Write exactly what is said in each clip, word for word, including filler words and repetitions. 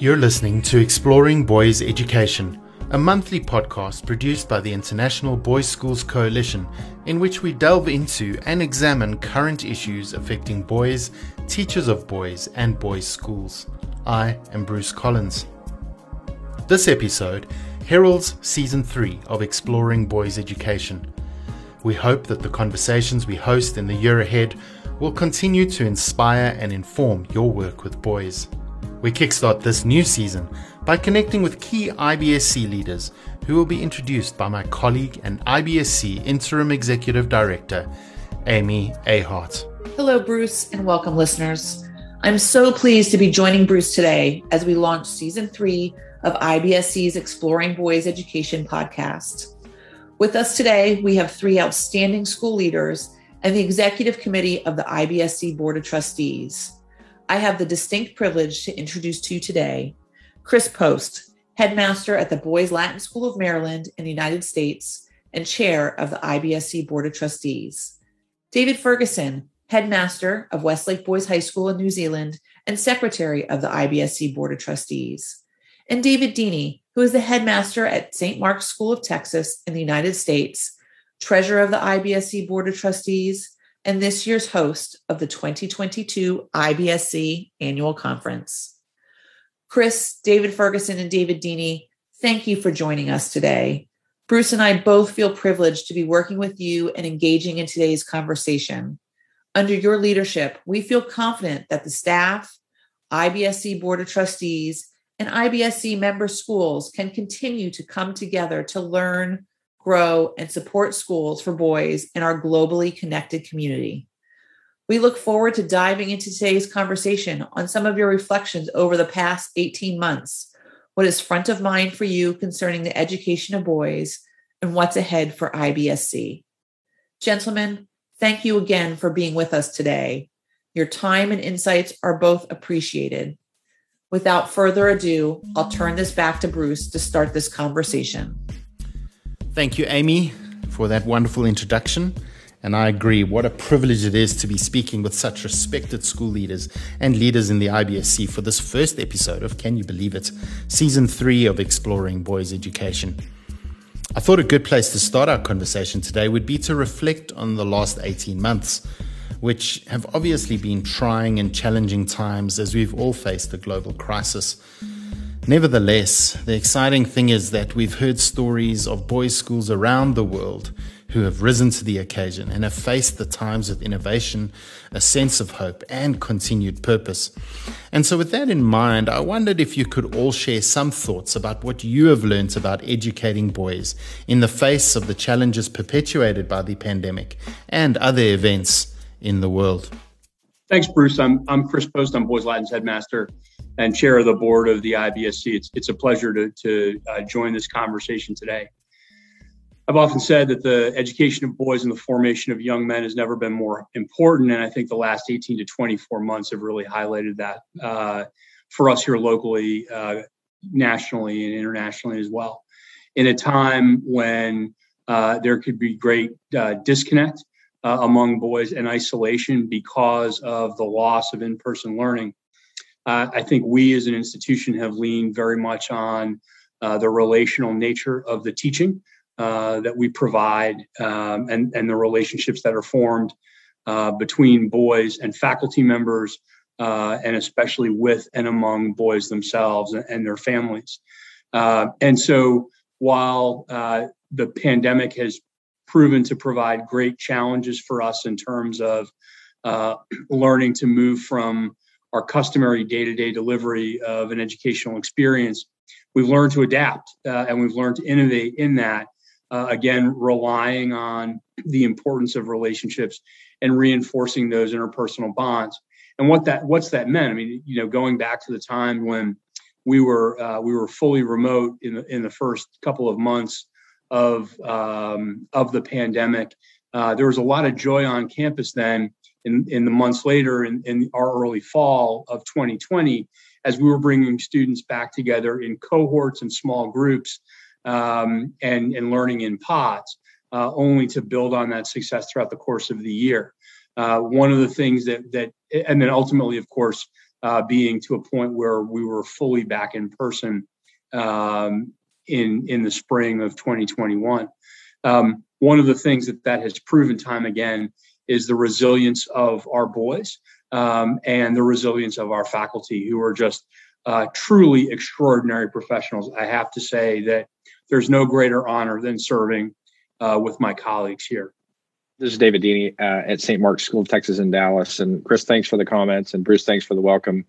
You're listening to Exploring Boys Education, a monthly podcast produced by the International Boys Schools Coalition, in which we delve into and examine current issues affecting boys, teachers of boys, and boys' schools. I am Bruce Collins. This episode heralds Season three of Exploring Boys Education. We hope that the conversations we host in the year ahead will continue to inspire and inform your work with boys. We kickstart this new season by connecting with key I B S C leaders who will be introduced by my colleague and I B S C Interim Executive Director, Amy Ahart. Hello, Bruce, and welcome, listeners. I'm so pleased to be joining Bruce today as we launch Season three of I B S C's Exploring Boys Education podcast. With us today, we have three outstanding school leaders and the Executive Committee of the I B S C Board of Trustees. I have the distinct privilege to introduce to you today Chris Post, headmaster at the Boys Latin School of Maryland in the United States and chair of the I B S C Board of Trustees; David Ferguson, headmaster of Westlake Boys High School in New Zealand and secretary of the I B S C Board of Trustees; and David Dini, who is the headmaster at Saint Mark's School of Texas in the United States, treasurer of the I B S C Board of Trustees, and this year's host of the twenty twenty-two I B S C Annual Conference. Chris, David Ferguson, and David Dini, thank you for joining us today. Bruce and I both feel privileged to be working with you and engaging in today's conversation. Under your leadership, we feel confident that the staff, I B S C Board of Trustees, and I B S C member schools can continue to come together to learn, grow, and support schools for boys in our globally connected community. We look forward to diving into today's conversation on some of your reflections over the past eighteen months, what is front of mind for you concerning the education of boys, and what's ahead for I B S C. Gentlemen, thank you again for being with us today. Your time and insights are both appreciated. Without further ado, I'll turn this back to Bruce to start this conversation. Thank you, Amy, for that wonderful introduction. And I agree, what a privilege it is to be speaking with such respected school leaders and leaders in the I B S C for this first episode of, can you believe it, Season three of Exploring Boys Education. I thought a good place to start our conversation today would be to reflect on the last eighteen months, which have obviously been trying and challenging times as we've all faced the global crisis. Nevertheless, the exciting thing is that we've heard stories of boys' schools around the world who have risen to the occasion and have faced the times with innovation, a sense of hope, and continued purpose. And so with that in mind, I wondered if you could all share some thoughts about what you have learnt about educating boys in the face of the challenges perpetuated by the pandemic and other events in the world. Thanks, Bruce. I'm, I'm Chris Post. I'm Boys Latin's headmaster and chair of the board of the I B S C. It's, it's a pleasure to, to uh, join this conversation today. I've often said that the education of boys and the formation of young men has never been more important. And I think the last eighteen to twenty-four months have really highlighted that uh, for us here locally, uh, nationally, and internationally as well. In a time when uh, there could be great uh, disconnect uh, among boys and isolation because of the loss of in-person learning, Uh, I think we as an institution have leaned very much on uh, the relational nature of the teaching uh, that we provide um, and, and the relationships that are formed uh, between boys and faculty members, uh, and especially with and among boys themselves and, and their families. Uh, and so while uh, the pandemic has proven to provide great challenges for us in terms of uh, learning to move from our customary day-to-day delivery of an educational experience, we've learned to adapt uh, and we've learned to innovate in that, uh, again, relying on the importance of relationships and reinforcing those interpersonal bonds. And what that what's that meant? I mean, you know, going back to the time when we were uh, we were fully remote in the, in the first couple of months of um, of the pandemic, uh, there was a lot of joy on campus then. In, in the months later, in, in our early fall of twenty twenty, as we were bringing students back together in cohorts and small groups um, and, and learning in pods, uh, only to build on that success throughout the course of the year. Uh, one of the things that, that, and then ultimately, of course, uh, being to a point where we were fully back in person um, in in the spring of twenty twenty-one. Um, one of the things that that has proven time again is the resilience of our boys um, and the resilience of our faculty, who are just uh, truly extraordinary professionals. I have to say that there's no greater honor than serving uh, with my colleagues here. This is David Dini uh, at Saint Mark's School of Texas in Dallas. And Chris, thanks for the comments. And Bruce, thanks for the welcome.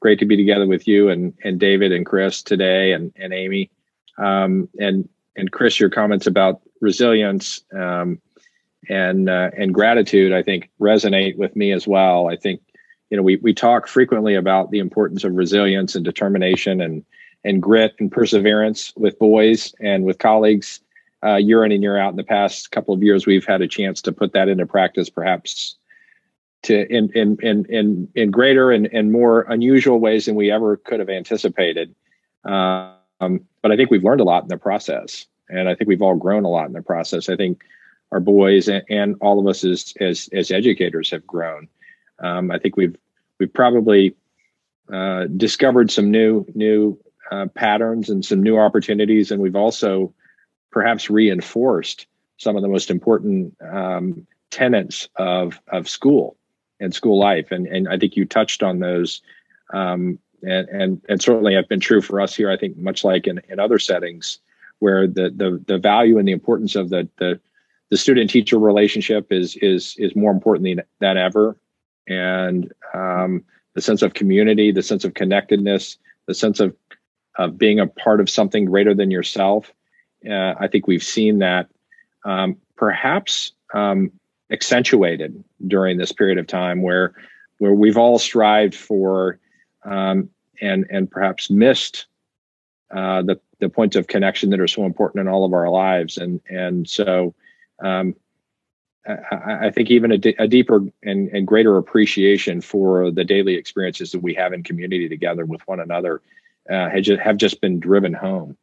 Great to be together with you and, and David and Chris today and, and Amy. Um, and, and Chris, your comments about resilience um, and uh, and gratitude, I think, resonate with me as well. I think, you know, we, we talk frequently about the importance of resilience and determination and, and grit and perseverance with boys and with colleagues. Uh, year in and year out. In the past couple of years, we've had a chance to put that into practice, perhaps to in in in in, in greater and, and more unusual ways than we ever could have anticipated. Um, but I think we've learned a lot in the process, and I think we've all grown a lot in the process. I think our boys and, and all of us as as as educators have grown. Um, I think we've we've probably uh, discovered some new new uh, patterns and some new opportunities, and we've also perhaps reinforced some of the most important um, tenets of of school and school life, and and I think you touched on those, um, and and and certainly have been true for us here. I think much like in, in other settings, where the the the value and the importance of the the, the student teacher relationship is is is more important than, than ever, and um, the sense of community, the sense of connectedness, the sense of of being a part of something greater than yourself. Uh, I think we've seen that um, perhaps um, accentuated during this period of time, where where we've all strived for um, and and perhaps missed uh, the the points of connection that are so important in all of our lives, and and so um, I, I think even a, d- a deeper and, and greater appreciation for the daily experiences that we have in community together with one another uh, have just, have just been driven home.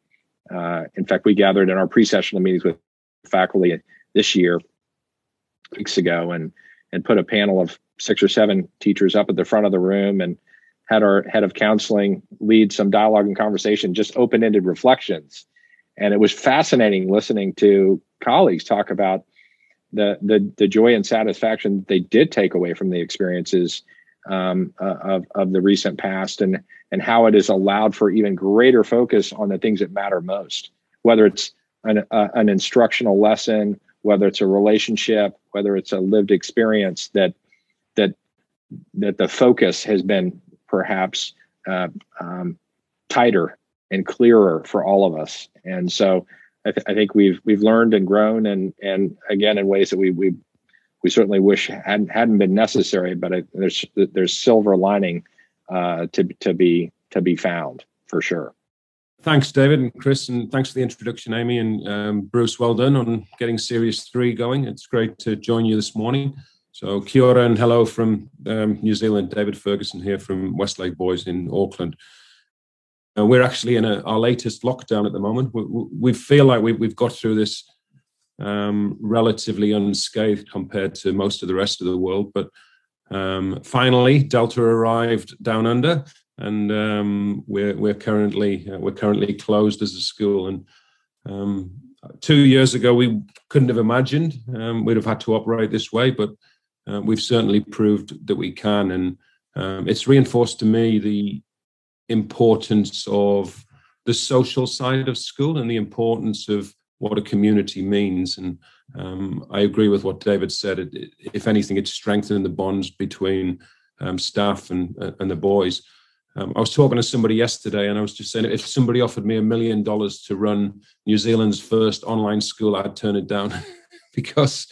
Uh, in fact, we gathered in our pre-sessional meetings with faculty this year, weeks ago, and and put a panel of six or seven teachers up at the front of the room, and had our head of counseling lead some dialogue and conversation, just open-ended reflections. And it was fascinating listening to colleagues talk about the the, the joy and satisfaction they did take away from the experiences um, of of the recent past, and. and how it has allowed for even greater focus on the things that matter most, whether it's an, uh, an instructional lesson, whether it's a relationship, whether it's a lived experience, that that that the focus has been perhaps uh, um, tighter and clearer for all of us. And so I, th- I think we've we've learned and grown, and and again in ways that we we we certainly wish hadn't hadn't been necessary, but I, there's there's silver lining Uh, to to be to be found for sure. Thanks, David and Chris, and thanks for the introduction, Amy and um, Bruce. Well done on getting Series Three going. It's great to join you this morning. So, kia ora and hello from um, New Zealand. David Ferguson here from Westlake Boys in Auckland. Uh, we're actually in a, our latest lockdown at the moment. We, we feel like we've we've got through this um, relatively unscathed compared to most of the rest of the world, but. Um, finally, Delta arrived down under, and um, we're we're currently uh, we're currently closed as a school. And um, two years ago, we couldn't have imagined um, we'd have had to operate this way, but uh, we've certainly proved that we can. And um, it's reinforced to me the importance of the social side of school and the importance of what a community means. And um, I agree with what David said. It, it, if anything, it's strengthened the bonds between um, staff and uh, and the boys. Um, I was talking to somebody yesterday, and I was just saying, if somebody offered me a million dollars to run New Zealand's first online school, I'd turn it down because,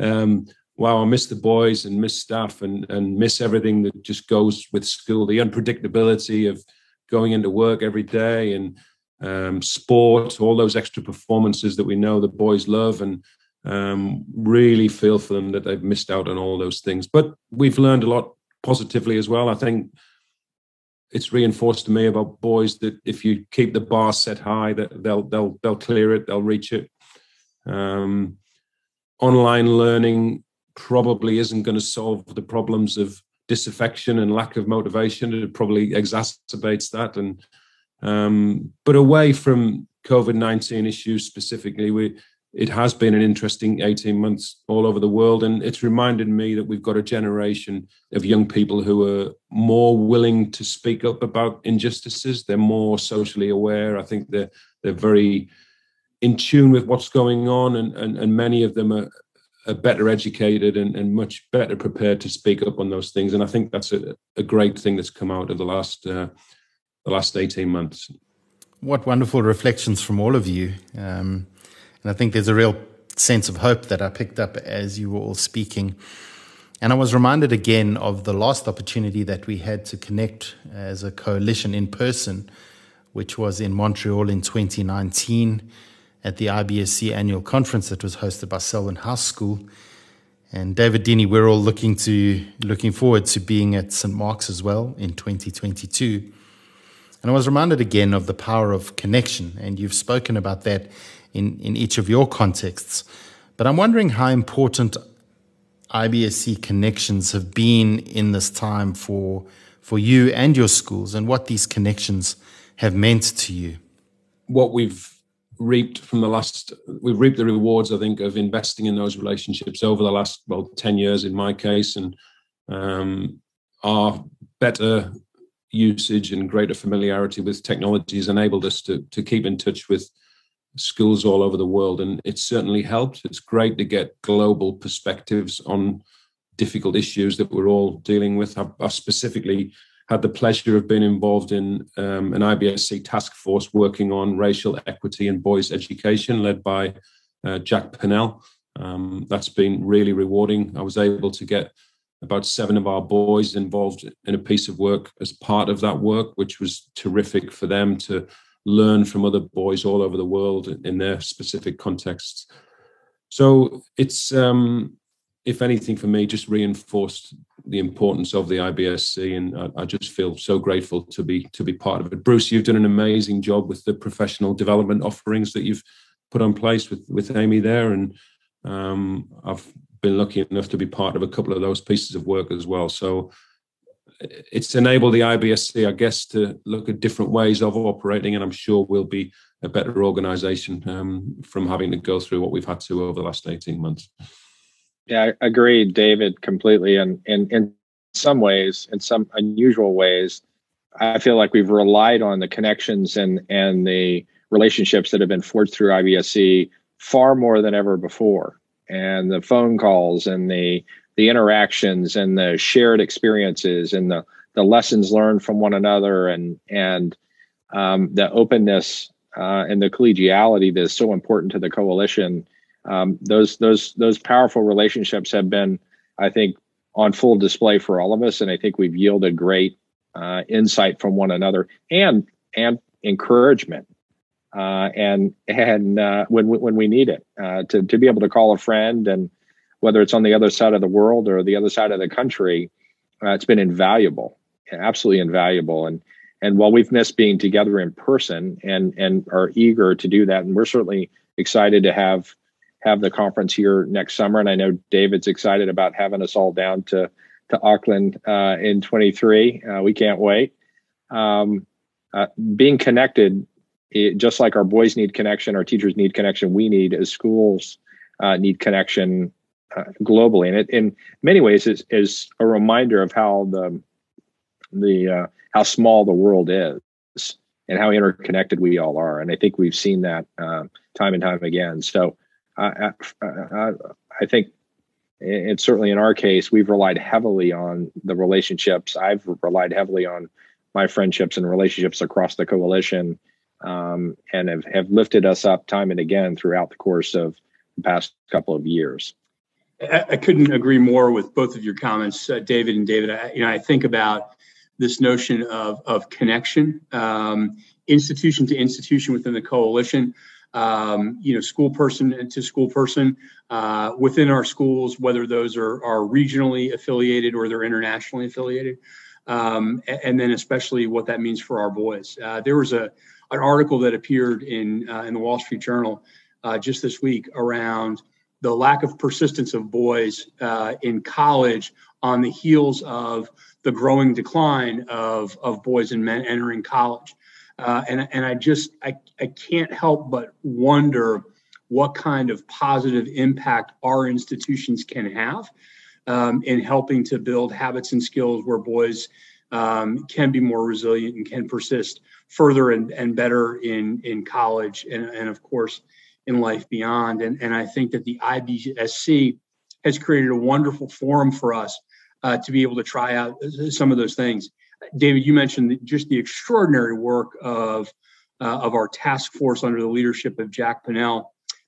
um, wow, I miss the boys and miss staff and, and miss everything that just goes with school, the unpredictability of going into work every day and Um, sport, all those extra performances that we know the boys love, and um, really feel for them that they've missed out on all those things. But we've learned a lot positively as well. I think it's reinforced to me about boys that if you keep the bar set high, that they'll they'll they'll clear it, they'll reach it. Um, online learning probably isn't going to solve the problems of disaffection and lack of motivation. It probably exacerbates that. And um, but away from COVID nineteen issues specifically, we it has been an interesting eighteen months all over the world. And it's reminded me that we've got a generation of young people who are more willing to speak up about injustices. They're more socially aware. I think they're, they're very in tune with what's going on. And, and, and many of them are, are better educated and, and much better prepared to speak up on those things. And I think that's a, a great thing that's come out of the last, uh, the last eighteen months. What wonderful reflections from all of you. Um... And I think there's a real sense of hope that I picked up as you were all speaking. And I was reminded again of the last opportunity that we had to connect as a coalition in person, which was in Montreal in twenty nineteen at the I B S C annual conference that was hosted by Selwyn House School. And David Dini, we're all looking to looking forward to being at Saint Mark's as well in twenty twenty-two. And I was reminded again of the power of connection, and you've spoken about that in, in each of your contexts. But I'm wondering how important I B S C connections have been in this time for, for you and your schools, and what these connections have meant to you. What we've reaped from the last, we've reaped the rewards, I think, of investing in those relationships over the last, well, ten years in my case, and um, our better usage and greater familiarity with technology has enabled us to, to keep in touch with schools all over the world, and it certainly helped. It's great to get global perspectives on difficult issues that we're all dealing with. I've, I've specifically had the pleasure of being involved in um, an I B S C task force working on racial equity in boys' education, led by uh, Jack Pinnell. Um, that's been really rewarding. I was able to get about seven of our boys involved in a piece of work as part of that work, which was terrific for them to learn from other boys all over the world in their specific contexts. So it's, um, if anything, for me, just reinforced the importance of the I B S C, and I, I just feel so grateful to be to be part of it. Bruce, you've done an amazing job with the professional development offerings that you've put on place with, with Amy there, and um, I've been lucky enough to be part of a couple of those pieces of work as well. So it's enabled the I B S C, I guess, to look at different ways of operating, and I'm sure we'll be a better organization um, from having to go through what we've had to over the last eighteen months. Yeah, I agree, David, completely. And, and in some ways, in some unusual ways, I feel like we've relied on the connections and, and the relationships that have been forged through I B S C far more than ever before. And the phone calls and the the interactions and the shared experiences and the, the lessons learned from one another, and, and um, the openness uh, and the collegiality that is so important to the coalition. Um, those, those, those powerful relationships have been, I think, on full display for all of us. And I think we've yielded great uh, insight from one another and, and encouragement. Uh, and, and uh, when, when we need it, uh, to, to be able to call a friend, and whether it's on the other side of the world or the other side of the country, uh, it's been invaluable, absolutely invaluable. And and while we've missed being together in person, and and are eager to do that, and we're certainly excited to have have the conference here next summer. And I know David's excited about having us all down to to Auckland uh, in twenty-three. Uh, we can't wait. Um, uh, being connected, it, just like our boys need connection, our teachers need connection, we need as schools uh, need connection. Uh, globally, and it in many ways is is a reminder of how the the uh, how small the world is and how interconnected we all are. And I think we've seen that uh, time and time again. So uh, I, I I think it's certainly in our case we've relied heavily on the relationships. I've relied heavily on my friendships and relationships across the coalition, um, and have have lifted us up time and again throughout the course of the past couple of years. I couldn't agree more with both of your comments, uh, David and David. I, you know, I think about this notion of of connection, um, institution to institution within the coalition. Um, you know, school person to school person uh, within our schools, whether those are are regionally affiliated or they're internationally affiliated, um, and then especially what that means for our boys. Uh, there was a an article that appeared in uh, in the Wall Street Journal uh, just this week around the lack of persistence of boys uh, in college on the heels of the growing decline of, of boys and men entering college. Uh, and, and I just, I, I can't help but wonder what kind of positive impact our institutions can have um, in helping to build habits and skills where boys um, can be more resilient and can persist further and, and better in, in college and, and of course, in life beyond. And, and I think that the I B S C has created a wonderful forum for us uh, to be able to try out some of those things. David, you mentioned just the extraordinary work of, uh, of our task force under the leadership of Jack Pinnell.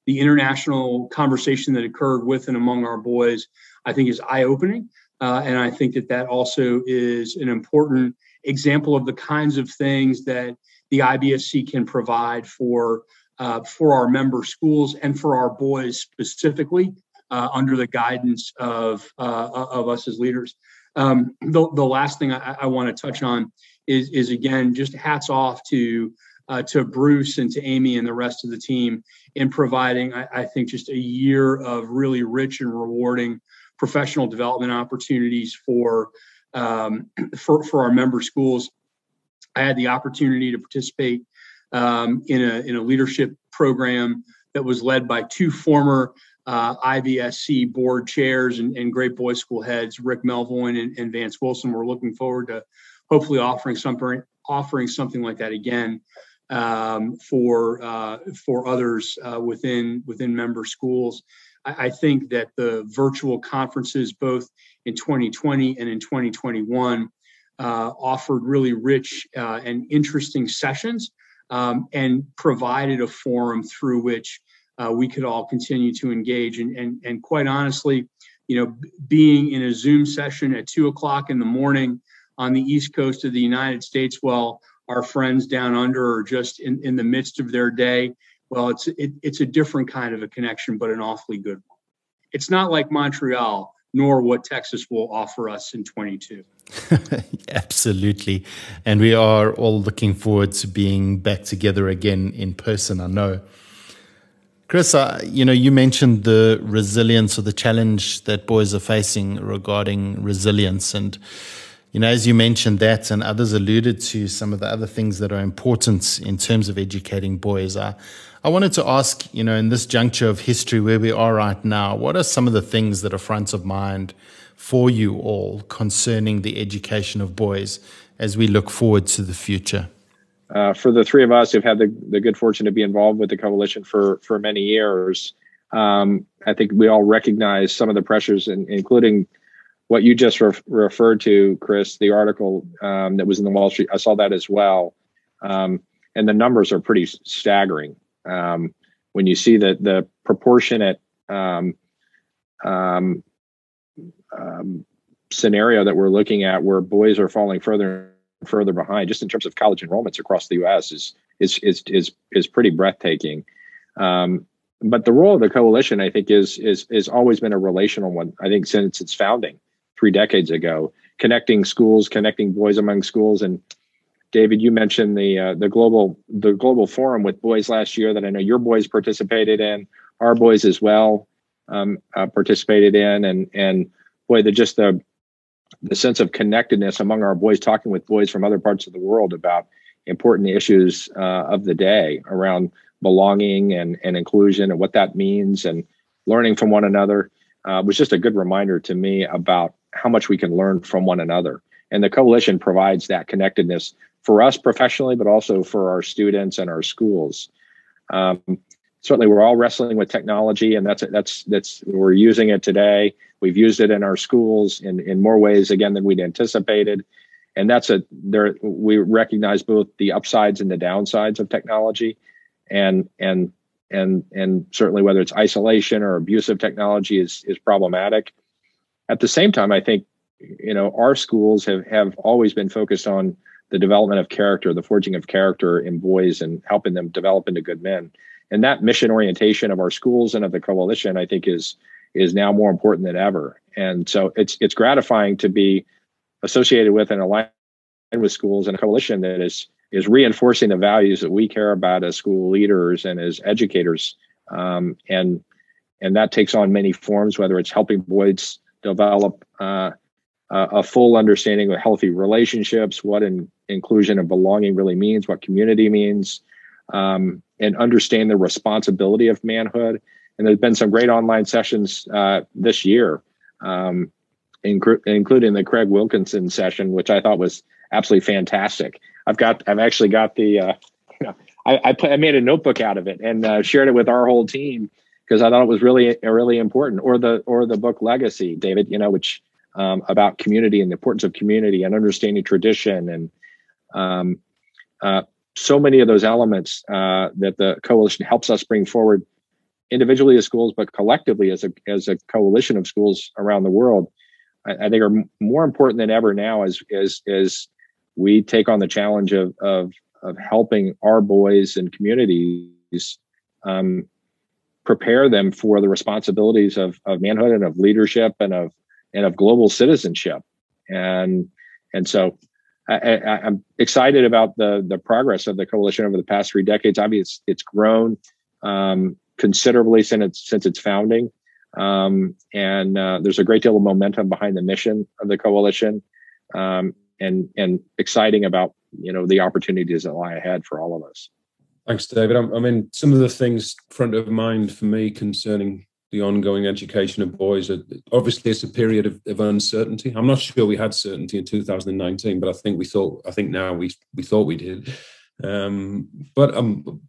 The international conversation that occurred with and among our boys, I think, is eye-opening. Uh, and I think that that also is an important example of the kinds of things that the I B S C can provide for uh, for our member schools and for our boys specifically uh, under the guidance of uh, of us as leaders. Um, the, the last thing I, I want to touch on is, is, again, just hats off to uh, to Bruce and to Amy and the rest of the team in providing, I, I think, just a year of really rich and rewarding professional development opportunities for Um, for, for our member schools. I had the opportunity to participate um, in a in a leadership program that was led by two former uh, I B S C board chairs and, and great boys school heads, Rick Melvoin and, and Vance Wilson. We're looking forward to hopefully offering something offering something like that again um, for uh, for others uh, within within member schools. I think that the virtual conferences, both in twenty twenty and in twenty twenty-one, uh, offered really rich uh, and interesting sessions um, and provided a forum through which uh, we could all continue to engage. And, and, and quite honestly, you know, being in a Zoom session at two o'clock in the morning on the East Coast of the United States, while our friends down under are just in, in the midst of their day, well, it's it, it's a different kind of a connection, but an awfully good one. It's not like Montreal, nor what Texas will offer us in twenty-two. Absolutely. And we are all looking forward to being back together again in person, I know. Chris, uh, you know, you mentioned the resilience or the challenge that boys are facing regarding resilience. And, you know, as you mentioned that and others alluded to some of the other things that are important in terms of educating boys, I, I wanted to ask, you know, in this juncture of history where we are right now, what are some of the things that are front of mind for you all concerning the education of boys as we look forward to the future? Uh, for the three of us who've had the, the good fortune to be involved with the coalition for, for many years, um, I think we all recognize some of the pressures, in, including what you just re- referred to, Chris, the article um, that was in the Wall Street. I saw that as well. Um, and the numbers are pretty staggering. Um, when you see that the proportionate um, um, um, scenario that we're looking at, where boys are falling further and further behind, just in terms of college enrollments across the U S is, is, is, is, is pretty breathtaking. Um, but the role of the coalition, I think, is, is, is always been a relational one. I think since its founding three decades ago, connecting schools, connecting boys among schools. And David, you mentioned the uh, the global the global forum with boys last year that I know your boys participated in, our boys as well um, uh, participated in, and and boy, the just the the sense of connectedness among our boys, talking with boys from other parts of the world about important issues uh, of the day around belonging and and inclusion and what that means, and learning from one another. Uh, was just a good reminder to me about how much we can learn from one another. And the coalition provides that connectedness for us professionally, but also for our students and our schools. Um, certainly, we're all wrestling with technology, and that's that's that's we're using it today. We've used it in our schools in, in more ways, again, than we'd anticipated. And that's a there. We recognize both the upsides and the downsides of technology, and and. And and certainly whether it's isolation or abuse of technology is is problematic. At the same time, I think, you know, our schools have, have always been focused on the development of character, the forging of character in boys and helping them develop into good men. And that mission orientation of our schools and of the coalition, I think, is is now more important than ever. And so it's it's gratifying to be associated with and aligned with schools and a coalition that is is reinforcing the values that we care about as school leaders and as educators, um, and And that takes on many forms, whether it's helping boys develop uh, a full understanding of healthy relationships, what in, inclusion and belonging really means, what community means, um, and understand the responsibility of manhood. And there's been some great online sessions uh, this year, um, inc- including the Craig Wilkinson session, which I thought was absolutely fantastic. I've got, I've actually got the, uh, you know, I, I, put, I made a notebook out of it and uh, shared it with our whole team, because I thought it was really, really important. Or the, or the book Legacy, David, you know, which um, about community and the importance of community and understanding tradition, and um, uh, so many of those elements uh, that the coalition helps us bring forward individually as schools, but collectively as a, as a coalition of schools around the world, I, I think are more important than ever now as, as, as we take on the challenge of, of, of helping our boys and communities um, prepare them for the responsibilities of, of manhood and of leadership and of and of global citizenship. And and so I, I, I'm excited about the the progress of the coalition over the past three decades. Obviously, it's, it's grown um, considerably since its, since its founding. Um, and uh, there's a great deal of momentum behind the mission of the coalition, um, and and exciting about, you know, the opportunities that lie ahead for all of us. Thanks, David. I mean, some of the things front of mind for me concerning the ongoing education of boys are, obviously, it's a period of, of uncertainty. I'm not sure we had certainty in two thousand nineteen, but I think we thought, I think now we we thought we did. Um, but I'm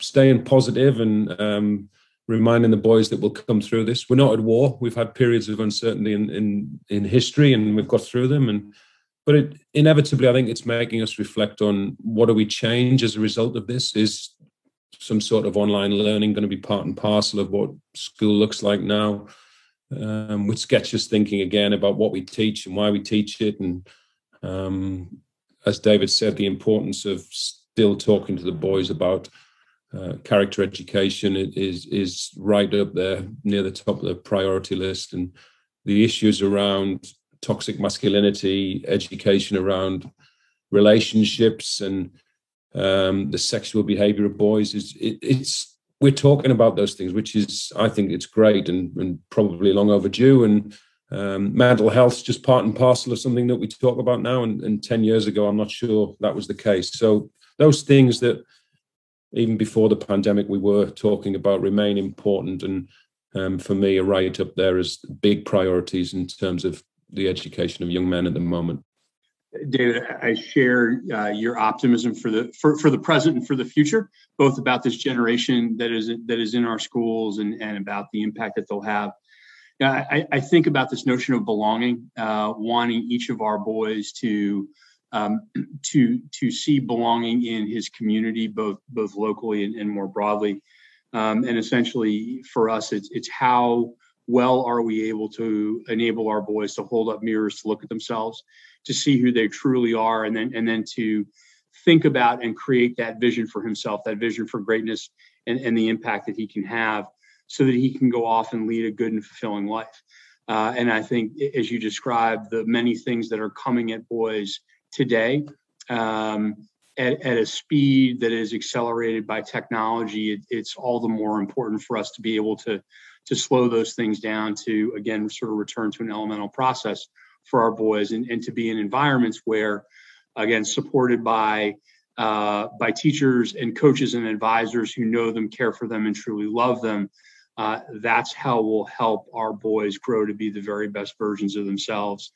staying positive and um, reminding the boys that we'll come through this. We're not at war. We've had periods of uncertainty in in, in history, and we've got through them. And But it, inevitably, I think it's making us reflect on what do we change as a result of this? Is some sort of online learning going to be part and parcel of what school looks like now? Um, which gets us thinking again about what we teach and why we teach it. And um, as David said, the importance of still talking to the boys about uh, character education is, is right up there near the top of the priority list. And the issues around toxic masculinity, education around relationships, and um, the sexual behavior of boys is it, it's we're talking about those things, which is, I think it's great and, and probably long overdue. And um, mental health's just part and parcel of something that we talk about now. And, and ten years ago, I'm not sure that was the case. So those things that even before the pandemic we were talking about remain important. And um, for me, are right up there as big priorities in terms of the education of young men at the moment. David, I share uh, your optimism for the for, for the present and for the future, both about this generation that is that is in our schools and, and about the impact that they'll have. Now, I, I think about this notion of belonging, uh, wanting each of our boys to um, to to see belonging in his community, both both locally and, and more broadly. Um, and essentially, for us, it's it's how well are we able to enable our boys to hold up mirrors, to look at themselves, to see who they truly are, and then and then to think about and create that vision for himself, that vision for greatness and, and the impact that he can have so that he can go off and lead a good and fulfilling life. Uh, and I think, as you described, the many things that are coming at boys today um, at, at a speed that is accelerated by technology, it, it's all the more important for us to be able to to slow those things down, to, again, sort of return to an elemental process for our boys, and, and to be in environments where, again, supported by uh, by teachers and coaches and advisors who know them, care for them, and truly love them. Uh, that's how we'll help our boys grow to be the very best versions of themselves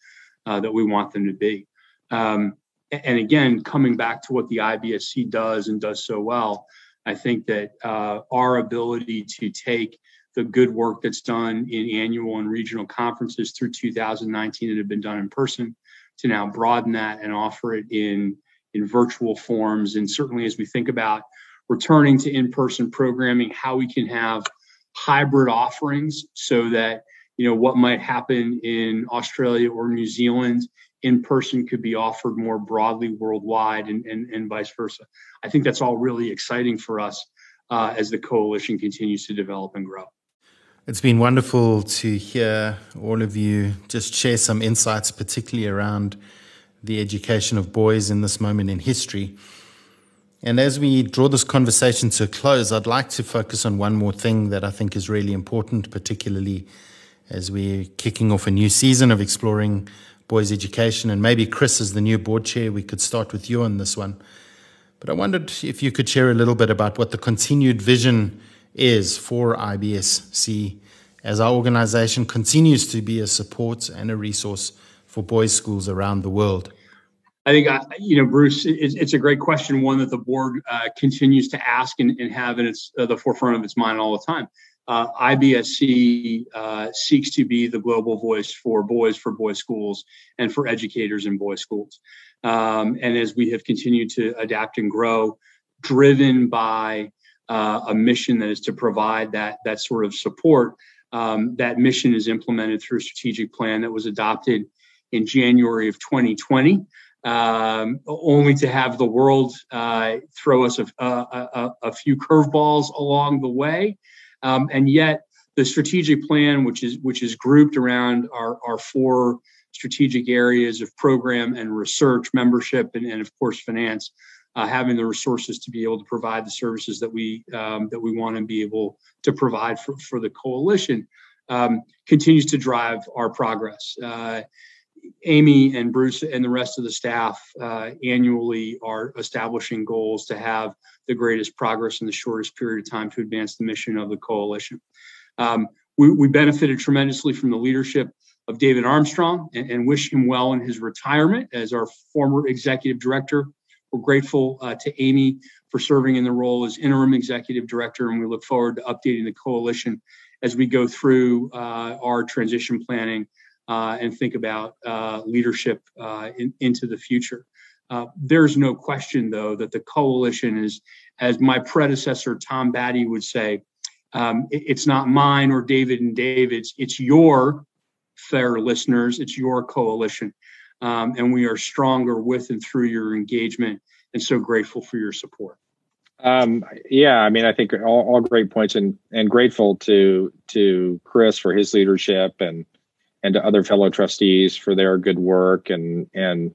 uh, that we want them to be. Um, and again, coming back to what the I B S C does and does so well, I think that uh, our ability to take the good work that's done in annual and regional conferences through two thousand nineteen that have been done in person to now broaden that and offer it in, in virtual forms. And certainly as we think about returning to in-person programming, how we can have hybrid offerings so that, you know, what might happen in Australia or New Zealand in person could be offered more broadly worldwide, and, and, and vice versa. I think that's all really exciting for us uh, as the coalition continues to develop and grow. It's been wonderful to hear all of you just share some insights, particularly around the education of boys in this moment in history. And as we draw this conversation to a close, I'd like to focus on one more thing that I think is really important, particularly as we're kicking off a new season of exploring boys' education. And maybe, Chris, as the new board chair, we could start with you on this one. But I wondered if you could share a little bit about what the continued vision is for I B S C as our organization continues to be a support and a resource for boys' schools around the world. I think, you know, Bruce, it's a great question, one that the board uh, continues to ask and, and have in its uh, the forefront of its mind all the time. Uh, I B S C uh, seeks to be the global voice for boys, for boys' schools, and for educators in boys' schools. Um, and as we have continued to adapt and grow, driven by uh, a mission that is to provide that that sort of support, um, that mission is implemented through a strategic plan that was adopted in January of twenty twenty. Um, only to have the world uh, throw us a, a, a, a few curveballs along the way. Um, and yet the strategic plan, which is which is grouped around our, our four strategic areas of program and research, membership, and, and of course, finance, uh, having the resources to be able to provide the services that we um, that we want to be able to provide for, for the coalition, um, continues to drive our progress. Uh, Amy and Bruce and the rest of the staff uh, annually are establishing goals to have the greatest progress in the shortest period of time to advance the mission of the coalition. Um, we, we benefited tremendously from the leadership of David Armstrong and, and wish him well in his retirement as our former executive director. We're grateful uh, to Amy for serving in the role as interim executive director, and we look forward to updating the coalition as we go through uh, our transition planning Uh, and think about uh, leadership uh, in, into the future. Uh, there's no question, though, that the coalition is, as my predecessor, Tom Batty, would say, um, it, it's not mine or David and David's, it's your, fair listeners, it's your coalition. Um, and we are stronger with and through your engagement, and so grateful for your support. Um, yeah, I mean, I think all, all great points, and, and grateful to, to Chris for his leadership, and and to other fellow trustees for their good work. And, and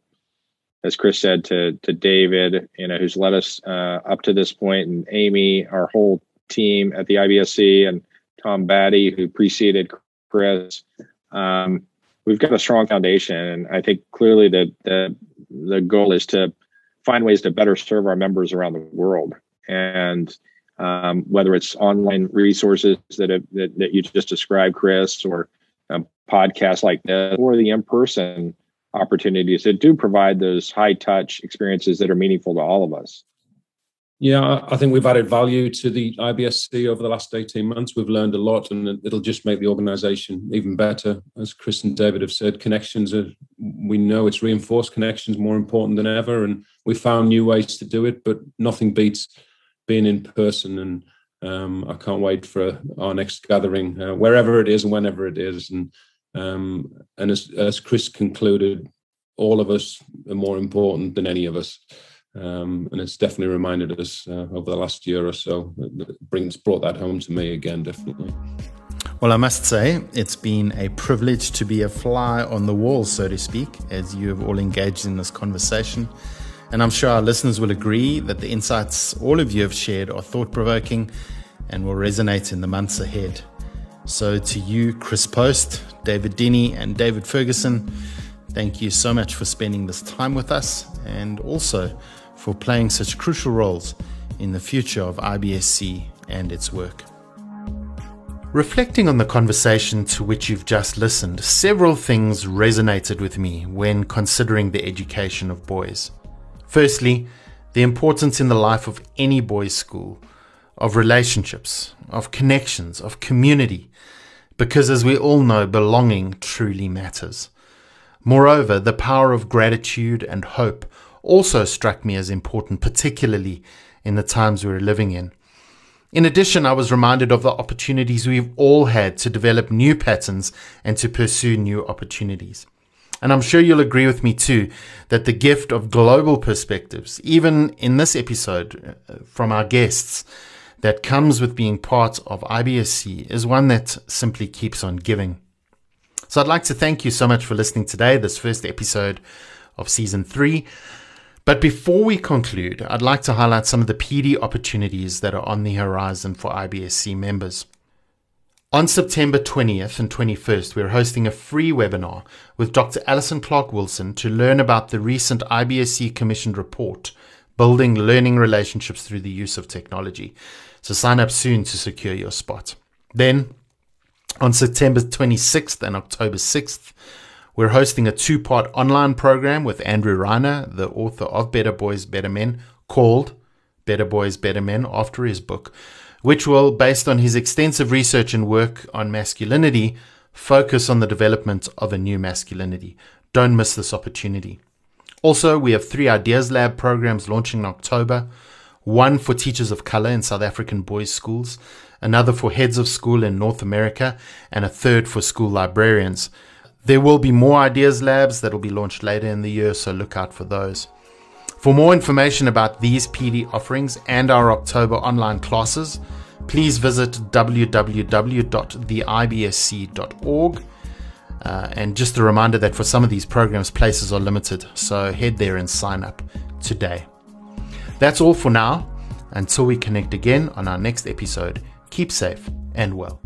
as Chris said, to, to David, you know, who's led us uh, up to this point, and Amy, our whole team at the I B S C, and Tom Batty, who preceded Chris. Um, we've got a strong foundation. And I think clearly the, the, the goal is to find ways to better serve our members around the world. And um, whether it's online resources that, have, that, that you just described, Chris, or Um, podcasts like this, or the in-person opportunities that do provide those high-touch experiences that are meaningful to all of us. Yeah, I think we've added value to the I B S C over the last eighteen months. We've learned a lot, and it'll just make the organization even better. As Chris and David have said, connections are, we know it's reinforced connections more important than ever, and we found new ways to do it, but nothing beats being in person. And Um, I can't wait for our next gathering, uh, wherever it is and whenever it is. And um, and as, as Chris concluded, all of us are more important than any of us. Um, and it's definitely reminded us uh, over the last year or so. It brings brought that home to me again, definitely. Well, I must say, it's been a privilege to be a fly on the wall, so to speak, as you have all engaged in this conversation. And I'm sure our listeners will agree that the insights all of you have shared are thought-provoking and will resonate in the months ahead. So to you, Chris Post, David Dini, and David Ferguson, thank you so much for spending this time with us, and also for playing such crucial roles in the future of I B S C and its work. Reflecting on the conversation to which you've just listened, several things resonated with me when considering the education of boys. Firstly, the importance in the life of any boys' school of relationships, of connections, of community, because as we all know, belonging truly matters. Moreover, the power of gratitude and hope also struck me as important, particularly in the times we're living in. In addition, I was reminded of the opportunities we've all had to develop new patterns and to pursue new opportunities. And I'm sure you'll agree with me too, that the gift of global perspectives, even in this episode from our guests, that comes with being part of I B S C is one that simply keeps on giving. So I'd like to thank you so much for listening today, this first episode of season three. But before we conclude, I'd like to highlight some of the P D opportunities that are on the horizon for I B S C members. On September twentieth and twenty-first, we're hosting a free webinar with Doctor Alison Clark-Wilson to learn about the recent I B S C commissioned report, Building Learning Relationships Through the Use of Technology. So sign up soon to secure your spot. Then, on September twenty-sixth and October sixth, we're hosting a two-part online program with Andrew Reiner, the author of Better Boys, Better Men, called Better Boys, Better Men, after his book, which will, based on his extensive research and work on masculinity, focus on the development of a new masculinity. Don't miss this opportunity. Also, we have three Ideas Lab programs launching in October, one for teachers of color in South African boys' schools, another for heads of school in North America, and a third for school librarians. There will be more Ideas Labs that will be launched later in the year, so look out for those. For more information about these P D offerings and our October online classes, please visit w w w dot the i b s c dot org. Uh, and just a reminder that for some of these programs, places are limited, so head there and sign up today. That's all for now. Until we connect again on our next episode, keep safe and well.